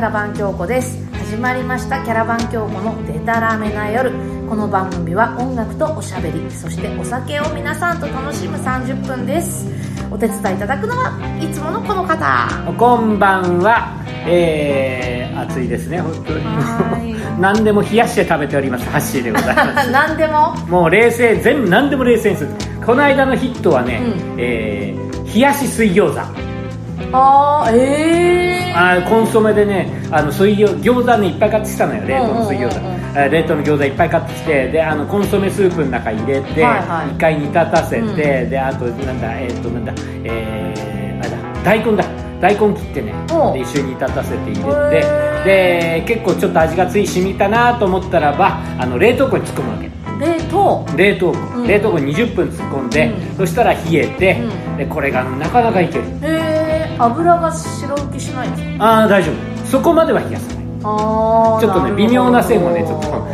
ャラバン京子です。始まりましたキャラバン京子のデタラメな夜。この番組は音楽とおしゃべり、そしてお酒を皆さんと楽しむ30分です。お手伝いいただくのはいつものこの方。こんばんは。暑いですね本当に。何でも冷やして食べておりますハッシーでございます。何でももう冷静、全部何でも冷静にする。この間のヒットはね、冷やし水餃子。コンソメでね、水餃子ねいっぱい買ってきたのよ、冷凍の水餃子、冷凍の餃子いっぱい買ってきて、でコンソメスープの中に入れて、一回煮立たせて、であと大根切ってね、で一緒に煮立たせて入れて、で結構ちょっと味が染みたなと思ったらば、冷凍庫に突っ込むわけ。冷凍庫に20分突っ込んで、そしたら冷えて、でこれがなかなかいける。油が白浮きしないんですか？大丈夫。そこまでは冷やさない。ちょっとね微妙な線をね、ちょっと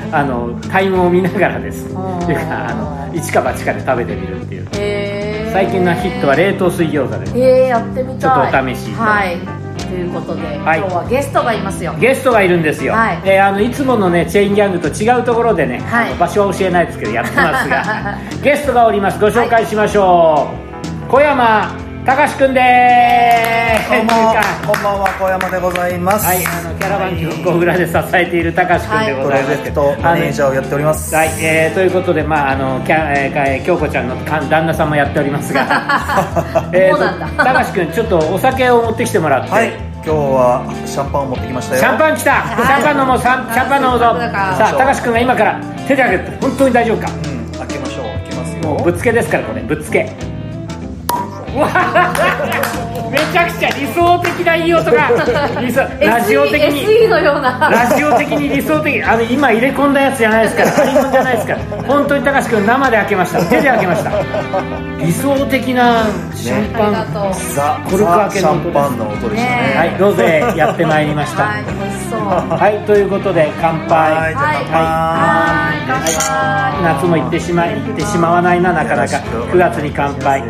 タイムを見ながらです。というか一か八かで食べてみるっていう。最近のヒットは冷凍水餃子です。やってみたい。ちょっとお試しいただいて。はい。ということで、今日はゲストがいますよ。ゲストがいるんですよ。いつものねチェインギャングと違うところでね、場所は教えないですけどやってますが、ゲストがおります。ご紹介しましょう。小山高志くんでーす。こんばんは、小山でございます。はい、キャラバン京子裏で支えている高志くんでございます。プロジェクトマネージャーをやっております。はい、ということで、京子ちゃんの旦那さんもやっておりますが、高志くんちょっとお酒を持ってきてもらって。はい、今日はシャンパンを持ってきましたよ。シャンパン来た。シャンパン飲もうぞ。さあ、高志くんが今から手であげて、本当に大丈夫か。開けましょう。開けますよ。もうぶっつけですからこれ、ぶっつけ。めちゃくちゃ理想的ないい音がラジオ的にSEのようなラジオ的に理想的。今入れ込んだやつじゃないですから、入れ込んじゃないですから。本当に高志くん生で開けました。手で開けました。理想的なシャンパン、コルク開けの音です。シャンパンの音でしたね。はい、ロゼやってまいりました。はい、美味しそう。はい、ということで乾杯。夏も行ってしまわないな、なかなか。9月に乾杯。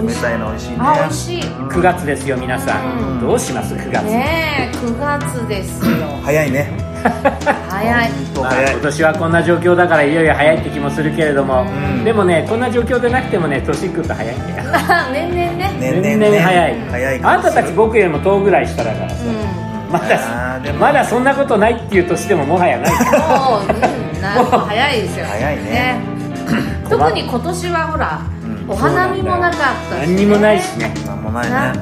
冷たいの美味しいね。美味しい。9月ですよ皆さん。どうします9月。ねえ、9月ですよ。早いね。早い。今年はこんな状況だからいよいよ早いって気もするけれども、でもねこんな状況でなくてもね年いくと早いね。年々早い。あんたたち僕よりも10ぐらい下だからさ。まだそんなことないっていう年でももはやない。もう早いですよ。早いね。特に今年はほら。お花見もなかったし、ね、何にもないしね。何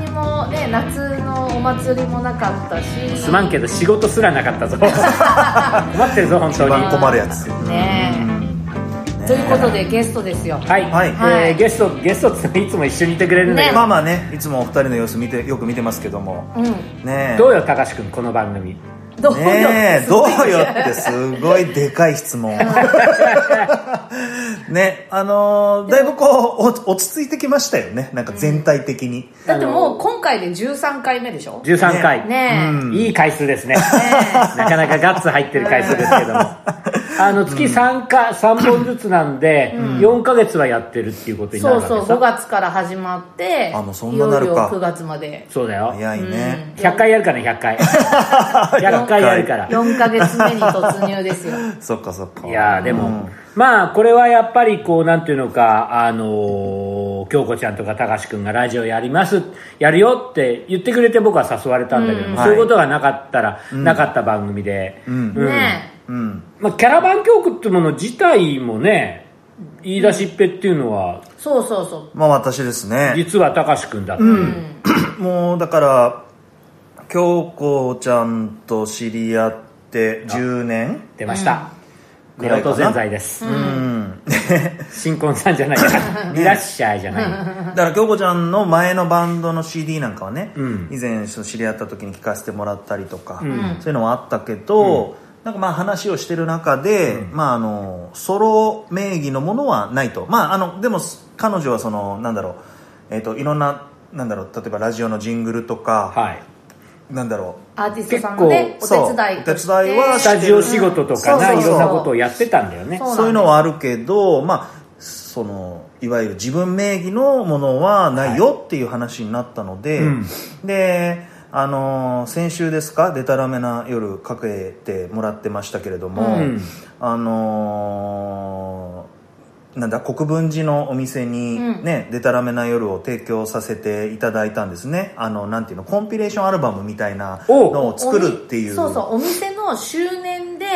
にもね、夏のお祭りもなかったし。すまんけど仕事すらなかったぞ。困ってるぞ本当に。一番困るやつね。ということでゲストですよ。はい、ゲストっていつも一緒にいてくれるんだけど、まあまあね、いつもお二人の様子よく見てますけども、ねえどうよ高志くんこの番組。どうよってすごいでかい質問。ね、だいぶこう落ち着いてきましたよね。なんか全体的に。だってもう今回で13回目でしょ。13回。ね、いい回数ですね。なかなかガッツ入ってる回数ですけども。月3本ずつなんで、4ヶ月はやってるっていうことになるわけさ。そうそう、5月から始まって、いよいよ9月まで。そうだよ。早いね。100回やるからね、100回。100回やるから。4ヶ月目に突入ですよ。そっか。いやでも、まあ、これはやっぱりこう、なんていうのか、京子ちゃんとか高志くんがラジオやるよって言ってくれて僕は誘われたんだけども、そういうことがなかったら、なかった番組で。ねえ。まあ、キャラバン京子ってもの自体もね言い出しっぺっていうのはそう、まあ、私ですね実は高志くんだって、もうだから京子ちゃんと知り合って10年出ました寝落と全財です、新婚さんじゃないいらっしゃいじゃない。だから京子ちゃんの前のバンドの CD なんかはね、以前知り合った時に聴かせてもらったりとか、そういうのはあったけど、なんかまあ話をしてる中で、ソロ名義のものはないと。まあ、でも彼女はそのいろんな例えばラジオのジングルとか、アーティストさんのねお手伝いはスタジオ仕事とかいろんなことをやってたんだよね。そういうのはあるけど、まあそのいわゆる自分名義のものはないよっていう話になったので、で。先週ですか、デタラメな夜かけてもらってましたけれども、うん、なんだ国分寺のお店に、ね、うん、デタラメな夜を提供させていただいたんですね。なんていうの、コンピレーションアルバムみたいなのを作るっていう、そうそう、お店の周年で、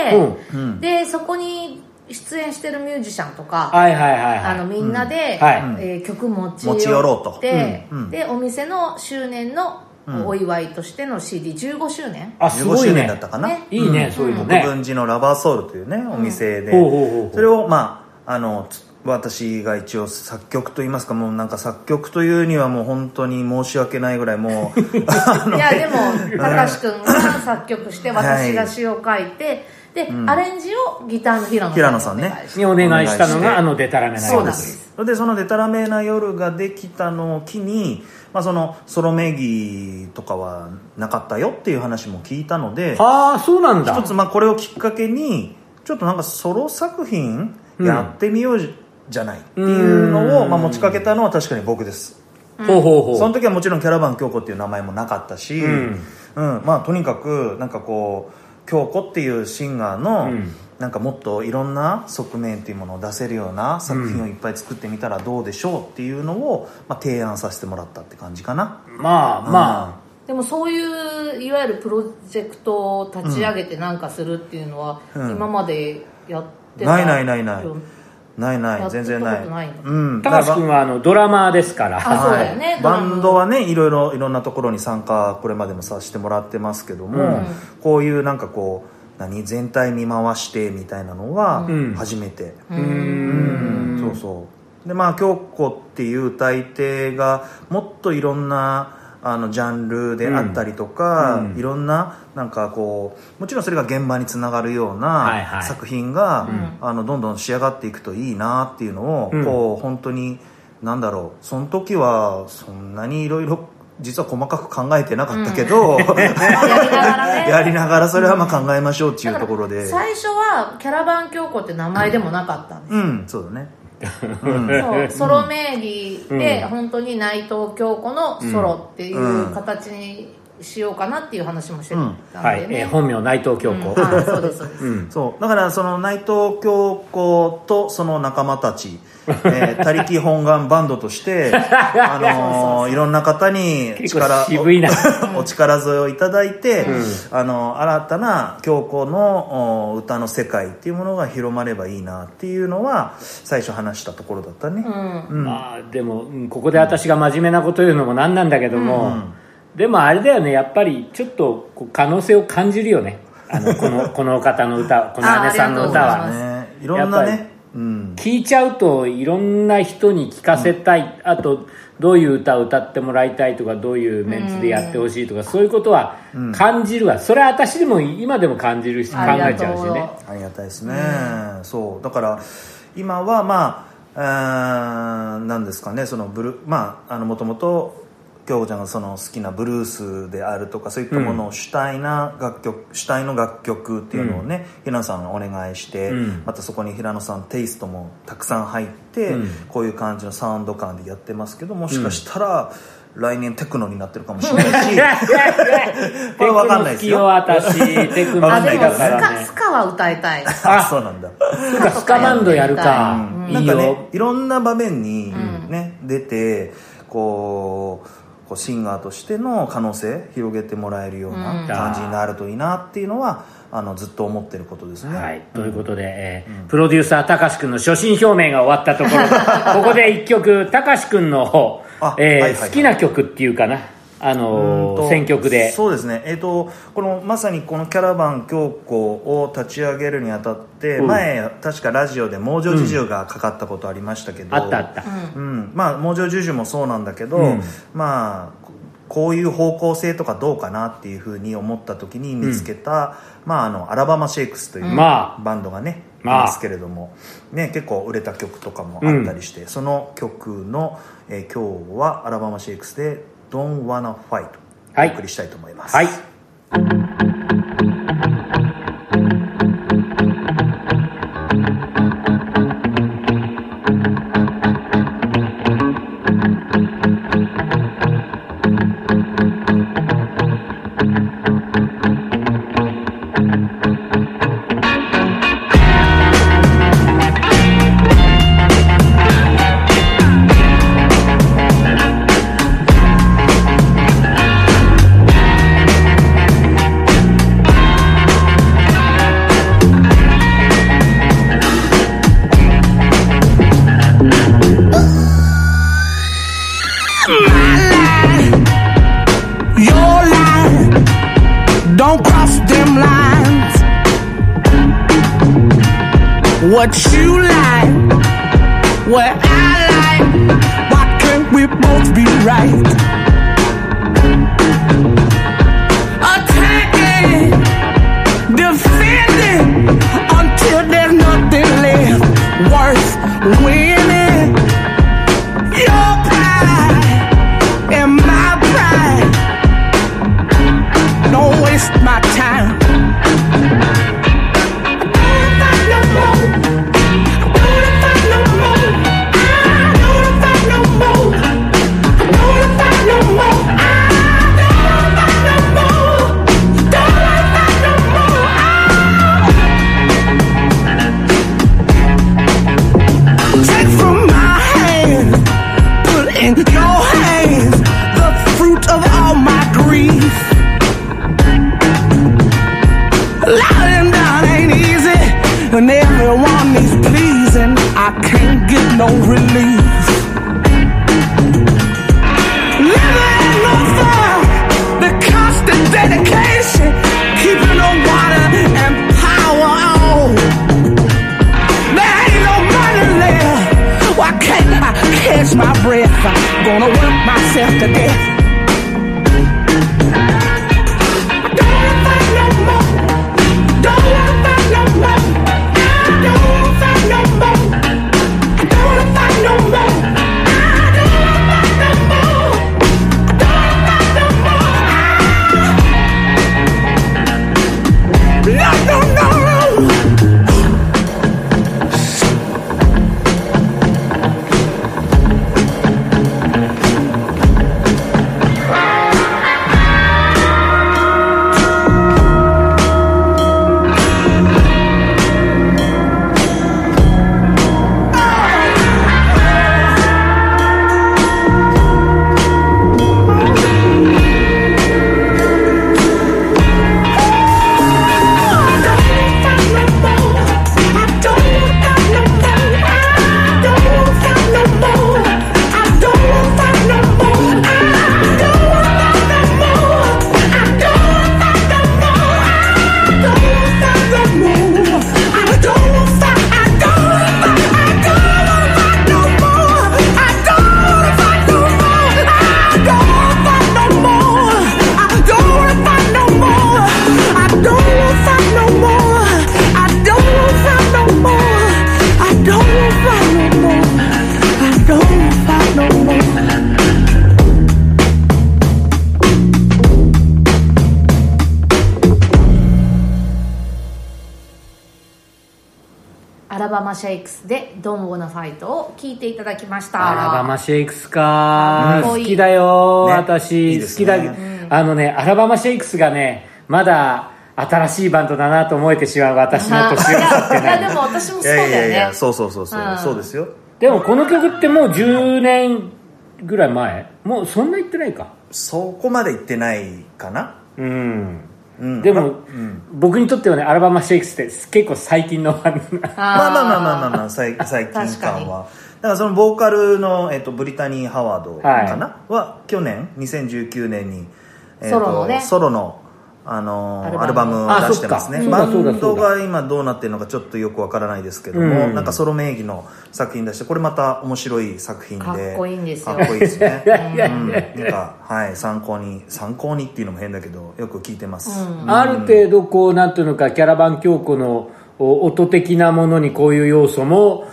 うん、でそこに出演してるミュージシャンとか、はいはいはいはい、みんなで、うん、はい、曲持ち寄ろうとで、うんうん、でお店の周年のお祝いとしての CD15 周年、あ、すごいね、15周年だったかな、ね、いいね、うん、そういうのね、国分寺のラバーソウルというねお店で、うん、それをまあ私が一応作曲といいますか、もうなんか作曲というにはもう本当に申し訳ないぐらいもういやでも高橋君が作曲して私が詩を書いて、はい、で、うん、アレンジをギターの平野さんねにお願いしたのがデタラメな夜です。でそのデタラメな夜ができたのを機に、まあ、そのソロ名義とかはなかったよっていう話も聞いたので、あ、そうなんだ、一つ、まあ、これをきっかけにちょっとなんかソロ作品やってみようじゃないっていうのを、まあ、持ちかけたのは確かに僕です、うん、その時はもちろんキャラバン京子っていう名前もなかったし、うんうん、まあ、とにかくなんかこう京子っていうシンガーの、うん、なんかもっといろんな側面っていうものを出せるような作品をいっぱい作ってみたらどうでしょうっていうのを、まあ、提案させてもらったって感じかな。まあまあ、うん、でもそういういわゆるプロジェクトを立ち上げてなんかするっていうのは、うん、今までやってない、ないないないない全然ない。高橋君はドラマーですから、あ、そうだよね、はい、バンドはねいろんなところに参加これまでもさせてもらってますけども、うん、こういうなんかこう何全体見回してみたいなのは初めて、うん、うん、そうそう。でまあ京子っていう歌い手がもっといろんなジャンルであったりとか、うん、いろんな、 なんかこうもちろんそれが現場につながるような作品が、はいはい、うん、どんどん仕上がっていくといいなっていうのを、うん、こう本当に何だろう、その時はそんなにいろいろ実は細かく考えてなかったけど、うん、やりながらそれはまあ考えましょうっていうところで、うん、最初はキャラバン京子って名前でもなかったんです、うんうん、そうだねうん、そうソロ名義で本当に内藤京子のソロっていう形にしようかなっていう話もしてたんで、ね、うん、はい、本名内藤京子、うん、あ、そうですそうです、うん、そうだからその内藤京子とその仲間たち他力本願バンドとしていろんな方にお力添えをいただいて、うん、新たな京子の歌の世界っていうものが広まればいいなっていうのは最初話したところだったね、うんうん、まあでもここで私が真面目なこと言うのもなんなんだけども、うんうん、でもあれだよね、やっぱりちょっと可能性を感じるよね、この方の歌、この姉さんの歌は、ね、いろんなね、うん、聴いちゃうといろんな人に聴かせたい、うん、あとどういう歌を歌ってもらいたいとか、どういうメンツでやってほしいとか、うん、そういうことは感じるわ、うん、それは私でも今でも感じるし、考えちゃうしね、ありがたいですね、うん、そうだから今はまあ何ですかね、そのブル、まあもともと京子ちゃんがその好きなブルースであるとかそういったものを主体の楽曲っていうのをね、うん、平野さんがお願いして、うん、またそこに平野さんテイストもたくさん入って、うん、こういう感じのサウンド感でやってますけど、もしかしたら、うん、来年テクノになってるかもしれないしこれ分かんないですよ、私テクノ好きよ、私テクノ好きだからね、でもスカは歌いたいあ、そうなんだ、スカバンドやるか、うん、いいよ、なんかね、いろんな場面に、ね、うん、出てこうシンガーとしての可能性広げてもらえるような感じになるといいなっていうのは、うん、ずっと思ってることですね、はい、ということで、うん、プロデューサー高橋くんの所信表明が終わったところここで一曲高橋くんの、はいはいはい、好きな曲っていうかな、選曲で、そうですね、このまさにこのキャラバン京子を立ち上げるにあたって、うん、前確かラジオで猛情ジュがかかったことありましたけど、うん、あった、うん、まあ猛情ジュもそうなんだけど、うん、まあこういう方向性とかどうかなっていうふうに思った時に見つけた、うん、まあアラバマシェイクスというバンドがね、まあ、ですけれども、ね、結構売れた曲とかもあったりして、うん、その曲の、今日はアラバマシェイクスでDon't Wanna Fight、 お送りしたいと思います、はいはい、Don't cross them lines. What you like, what I like. Why can't we both be right? Attack it, defend it, until there's nothing left worth winning. Your pride and my pride. Don't waste my time. And everyone is pleasing, I can't get no relief. Living no fun, the constant dedication, keeping the water and power on. There ain't no money left, why can't I catch my breath? I'm gonna work myself to death.シェイクスでドンボなファイトを聴いていただきました。アラバマシェイクスか、好きだよ、ね、私いい、ね、好きだ、うん、あのね、アラバマシェイクスがね、まだ新しいバンドだなと思えてしまう私の年を取ってない。いやでも私もそうだよね。いやいやいや、そうそうそうそう、うん、そうですよ。でもこの曲ってもう10年ぐらい前、もうそんな言ってないか、そこまで言ってないかな、うんうん、でも、うん、僕にとってはね、アラバマシェイクスって結構最近のバンド。まあまあまあまあまあ、最近感は。だからそのボーカルの、ブリタニー・ハワードかな、はい、は去年2019年に、ソロのね、ソロの、アルバムを出してますね。バンドが今どうなってるのかちょっとよくわからないですけども、なんかソロ名義の作品出して、これまた面白い作品でかっこいいんですよ。かっこいいですね。うん、なんか、はい、参考にっていうのも変だけど、よく聞いてます。うんうん、ある程度こう、なんていうのか、キャラバン京子の音的なものにこういう要素も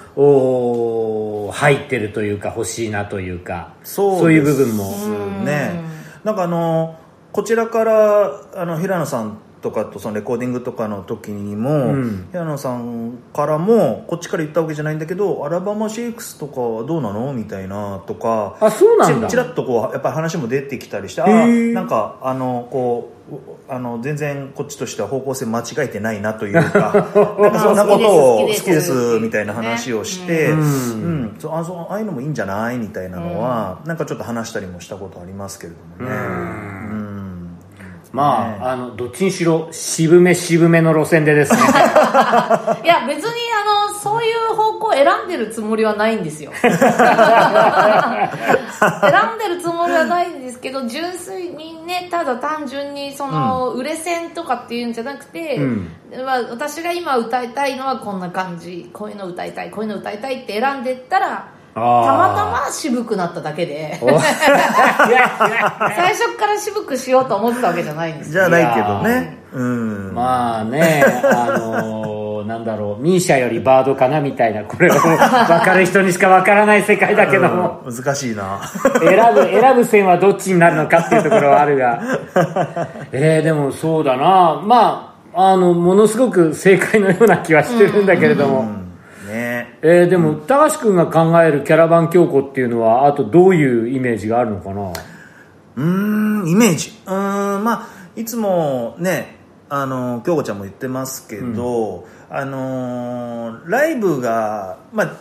入ってるというか、欲しいなというか、そういう部分もね。なんかこちらから平野さんととかとそのレコーディングとかの時にも、うん、平野さんからもこっちから言ったわけじゃないんだけど、アラバマシェイクスとかはどうなのみたいなとか、あ、そうなんだ、ちらっとこうやっぱり話も出てきたりして、あ、なんかこう全然こっちとしては方向性間違えてないなというか、なんかそんなことを好きですみたいな話をして、うんうん、ああいうのもいいんじゃないみたいなのは、うん、なんかちょっと話したりもしたことありますけれどもね。うんうん、まあ、どっちにしろ渋めの路線でですねいや別にそういう方向を選んでるつもりはないんですよ選んでるつもりはないんですけど、純粋にね、ただ単純にその、売れ線とかっていうんじゃなくて、うん、私が今歌いたいのはこんな感じ、こういうの歌いたい、こういうの歌いたいって選んでったら、たまたま渋くなっただけで最初から渋くしようと思ってたわけじゃないんです。じゃないけどね、うん、まあね、なんだろう、ミーシャよりバードかなみたいな、これは分かる人にしか分からない世界だけども、うん、難しいな選ぶ線はどっちになるのかっていうところはあるがでもそうだな、まあものすごく正解のような気はしてるんだけれども、うんうんね、でも高橋君が考えるキャラバン京子っていうのは、あとどういうイメージがあるのかな。イメージ、まあいつもね、京子ちゃんも言ってますけど、ライブが、まあ、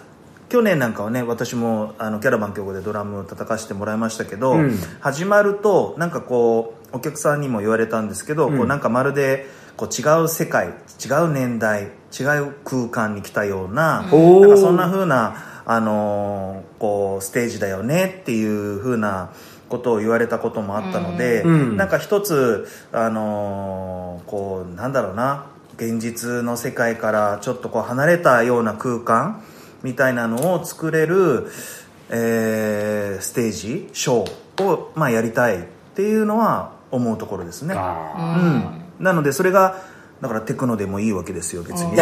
去年なんかはね、私もキャラバン京子でドラムを叩かせてもらいましたけど、始まるとなんかこうお客さんにも言われたんですけど、こうなんかまるでこう違う世界、違う年代、違う空間に来たよう なんかそんな風な、こうステージだよねっていう風なことを言われたこともあったので、なんか一つ、こうなんだろうな、現実の世界からちょっとこう離れたような空間みたいなのを作れる、ステージショーを、まあ、やりたいっていうのは思うところですね。なのでそれがだからテクノでもいいわけですよ、別に別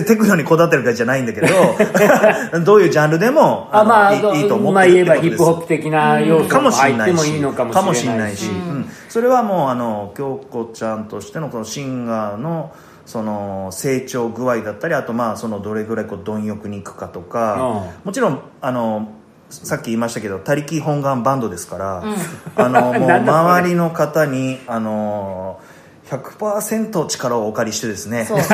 にテクノにこだわってるからじゃないんだけどどういうジャンルでもいいと思ってるってことです。まあ言えばヒップホップ的な要素も入ってもいいのかもしれないし、それはもう京子ちゃんとしてのこのシンガーのその成長具合だったり、あとまあそのどれぐらいこう貪欲にいくかとか、もちろんさっき言いましたけど他力本願バンドですから、もう周りの方に100% 力をお借りしてですね。そうね、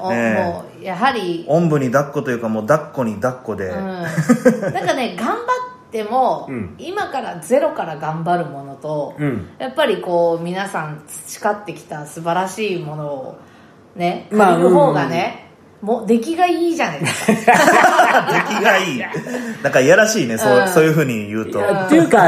もうやはりおんぶに抱っこというか、もう抱っこに抱っこで、なんかね、頑張っても、今からゼロから頑張るものと、やっぱりこう皆さん培ってきた素晴らしいものをね、借りる方がね。もう出来がいいじゃないですか出来がいい、なんかいやらしいね、そういう風に言うとっていうか、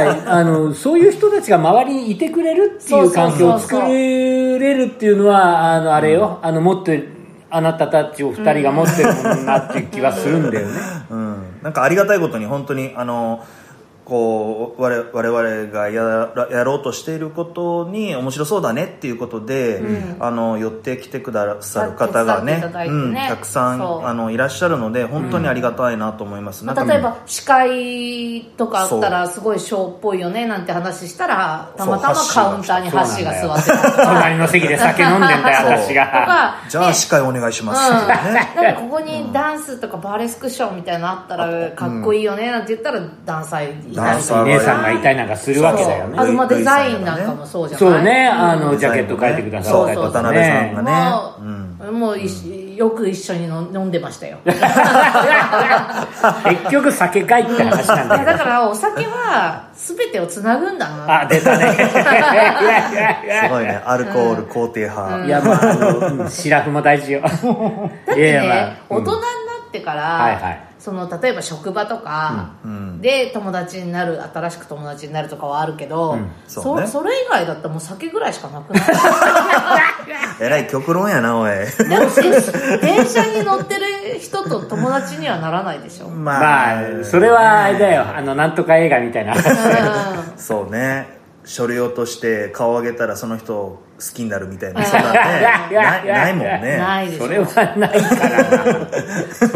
そういう人たちが周りにいてくれるっていう環境を作れるっていうのは、あれよ、持ってあなたたちを2人が持ってるものなっていう気はするんだよねなんかありがたいことに本当にこう我々がやろうとしていることに面白そうだねっていうことで、寄ってきてくださる方がね、たくさんいらっしゃるので、本当にありがたいなと思います、例えば司会とかあったらすごいショーっぽいよねなんて話したら、たまたまカウンターにハッシーが座ってたとか、隣の席で酒飲んでんだよ私がとか、じゃあ司会お願いします、なんかここにダンスとかバーレスクショーみたいなのあったらかっこいいよねなんて言ったら、ダンサー姉さんがいたりなんかするわけだよね。あとまあデザインなんかもそうじゃない。そうね、ジャケット描いてくださったりとかね。渡辺さんがね、もうよく一緒に飲んでましたよ。結局酒かいって話なんだけど。だからお酒は全てをつなぐんだな。あ、出たね。すごいね、アルコール肯定派。いやまあシラフも大事よ。だってね、大人になってから。その例えば職場とかで友達になる、新しく友達になるとかはあるけど、それ以外だったらもう酒ぐらいしかなくないえらい極論やなおい電車に乗ってる人と友達にはならないでしょまあそれはあれだよ、なんとか映画みたいなそうね、書類として顔を上げたらその人を好きになるみたいな、そんなねないもんね。ないでしょ。それはないか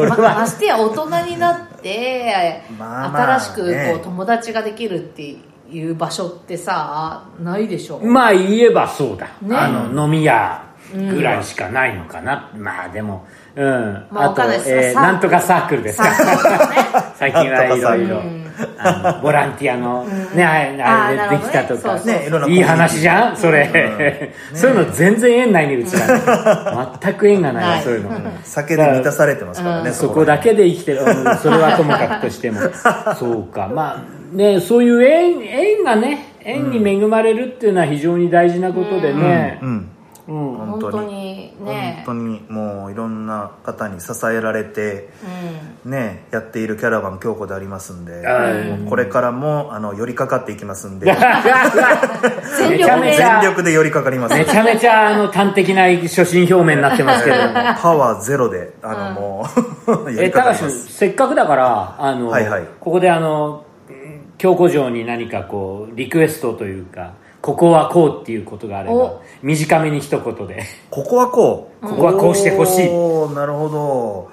らな。ましてや大人になって新しくこう友達ができるっていう場所ってさないでしょ。まあ言えばそうだ、ね、飲み屋ぐらいしかないのかな、うん、まあでも、うん、まあ、あと、なんとかサークルですか、ね、最近はいろいろボランティアの、ね、あれできたとか、ね、そうそうそう、いい話じゃんそれ、うん、そういうの全然縁ないにうちら全く縁がないそういうの、うん、酒で満たされてますからね、そこだけで生きてる、うん、それはともかくとしてもそうか、まあね、そういう 縁がね、縁に恵まれるっていうのは非常に大事なことでね、うんうんうんうん、本当にもういろんな方に支えられて、うん、ね、やっているキャラバン京子でありますんで、うん、これからも寄りかかっていきますんで全力で寄りかかります。めちゃめちゃ端的な初心表明になってますけどパワーゼロでもう寄りかかります。せっかくだからはいはい、ここで京子城に何かこうリクエストというか、ここはこうっていうことがあれば短めに一言でここはこう、ここはこうしてほしい。なるほど。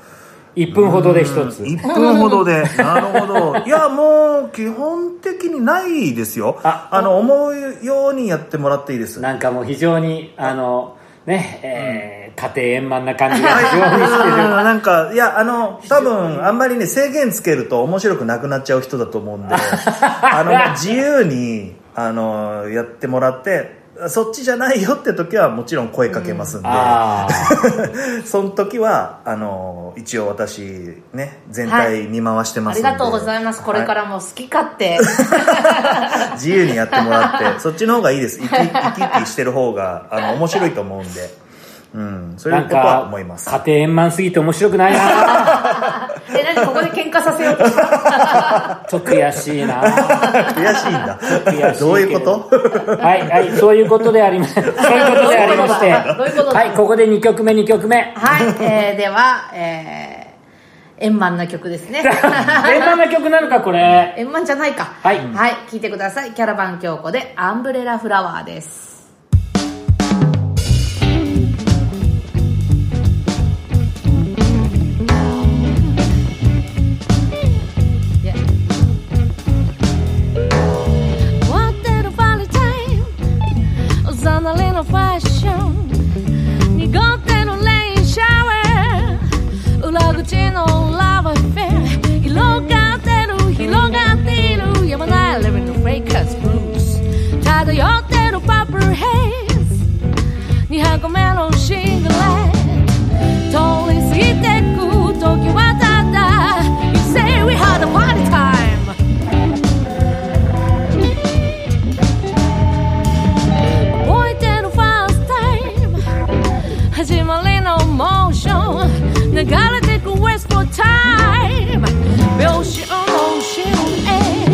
1分ほどで一つ。1分ほどでなるほど。いやもう基本的にないですよ。思うようにやってもらっていいです。なんかもう非常にね、家庭円満な感じが非常にしてるなんかいや多分あんまりね制限つけると面白くなくなっちゃう人だと思うんで自由にやってもらって、そっちじゃないよって時はもちろん声かけますんで、うん、その時は一応私ね全体見回してますんで、はい、ありがとうございます、はい、これからも好き勝手自由にやってもらってそっちの方がいいです。生きしてる方が面白いと思うんで、うん、そういうことは思います。家庭円満すぎて面白くないな何ここで喧嘩させようとしたちょっと悔しいな悔しいんだ悔しいどういうことはい、はい、そういうことでありましてはい、ここで2曲目、はい、では、円満な曲ですね円満な曲なのかこれ円満じゃないか、はい、はい、聞いてください。キャラバン京子でアンブレラフラワーです。Fashion 濁ってのレインシャワー、裏口のラブフェア、広がっているやまないレベルのフレイカーズブルース、漂ってるパープルヘイズ、2箱目のシングレット、通り過ぎてく時はただ You say we had a party time。始まりのモーション、流れてくウエストタイム、秒針のシルエッ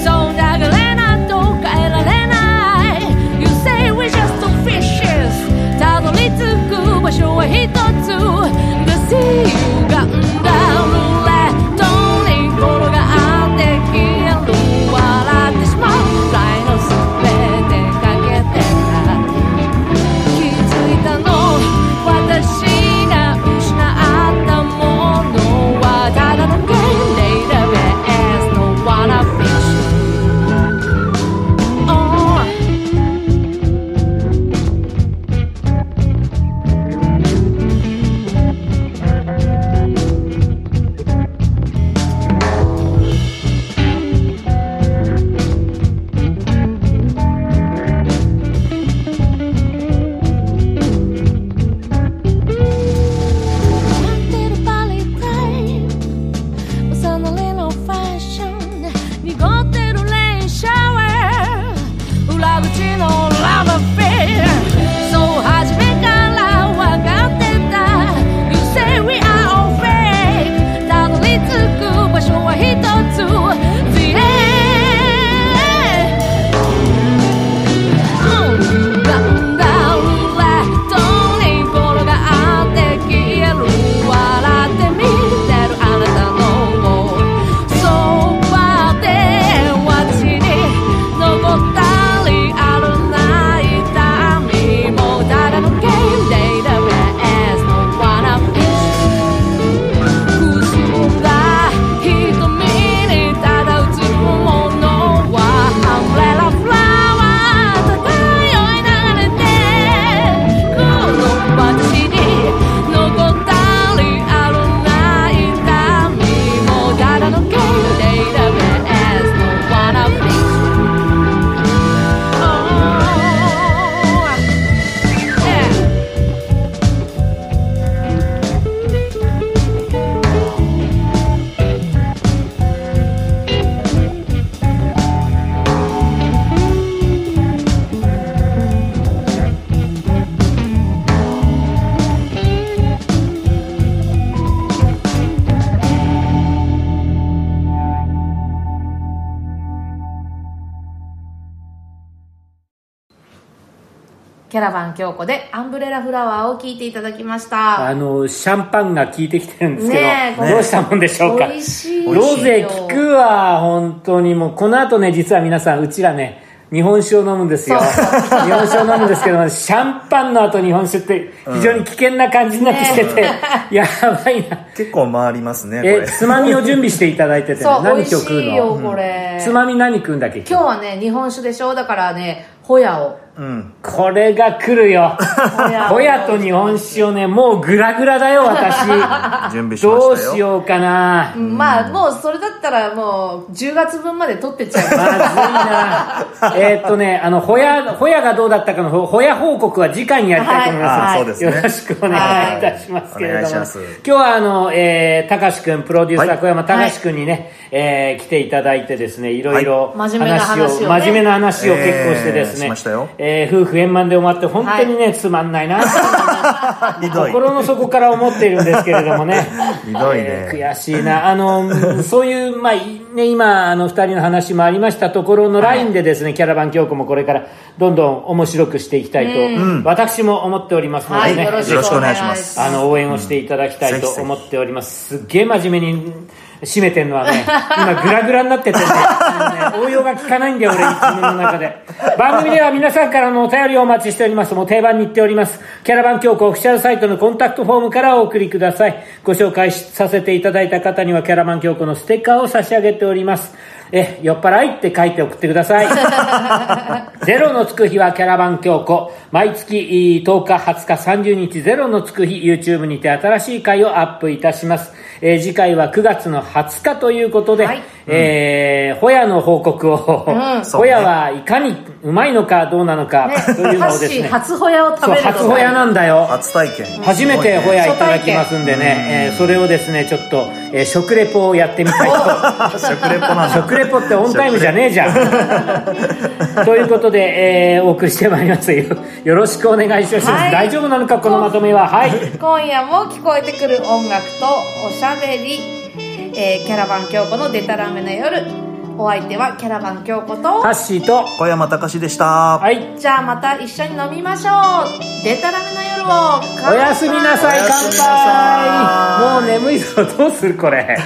ト、そう流れなど変えられない You say we just fishes。 たどり着く場所は一つ The sea が生んだルーレット私が失ったキャラバン京子でアンブレラフラワーを聴いていただきました。シャンパンが効いてきてるんですけど、どうしたもんでしょうか。美味しいよロゼ効くわ本当に。もうこの後ね、実は皆さんうちらね日本酒を飲むんですよ。日本酒を飲むんですけど、シャンパンの後日本酒って非常に危険な感じになってきてて、やばいな。結構回りますねこれ。つまみを準備していただいてて、ね、何今日食うの。美味しいよこれ。つまみ何食うんだっけ今日はね。日本酒でしょ、だからねホヤを、うん、これが来るよ。ホヤと日本酒をね、もうグラグラだよ私。準備しましたよ。どうしようかな、うん、まあもうそれだったらもう10月分まで取ってっちゃう。まずいな。ホヤがどうだったかのホヤ報告は次回にやりたいと思います、はいはい、よろしくお願いいたしますけれども、はい、今日はたかし君プロデューサー小山たかし君にね、はい、来ていただいてですね、いろいろ話を、はい、真面目な話を結構してですね、しましたよ。夫婦円満で終わって本当にね、はい、つまんないなって心の底から思っているんですけれどもね。ひどいね、悔しいな。そういう、まあね、今2人の話もありましたところのラインでですね、はい、キャラバン京子もこれからどんどん面白くしていきたいと、うん、私も思っておりますのでね、はい、よろしくお願いします。応援をしていただきたいと思っております、うん、すっげえ真面目に締めてんのはね、今グラグラになってて ね応用が効かないんだよ俺自分の中で。番組では皆さんからのお便りをお待ちしております。もう定番に言っております。キャラバン京子オフィシャルサイトのコンタクトフォームからお送りください。ご紹介させていただいた方にはキャラバン京子のステッカーを差し上げております。酔っ払いって書いて送ってください。ゼロのつく日はキャラバン京子、毎月10日20日30日ゼロのつく日 YouTube にて新しい回をアップいたします。次回は9月の20日ということで、はい、ホヤの報告を、うん、ホヤはいかにうまいのかどうなのか、ね、というのをですね。初ホヤを食べる。そう、初ホヤなんだよ。初体験。初めてホヤいただきますんでね、それをですねちょっと、食レポをやってみたいと。食レポなんだ。食レポってオンタイムじゃねえじゃん。ということで、お送りしてまいりますよ。よろしくお願いします、はい、大丈夫なのかこのまとめは。はい、今夜も聞こえてくる音楽とおしゃべり。キャラバン京子のデタラメな夜、お相手はキャラバン京子とタッシーと小山たかしでした、はい、じゃあまた一緒に飲みましょう。デタラメな夜をおやすみなさい。乾杯。もう眠いぞどうするこれ。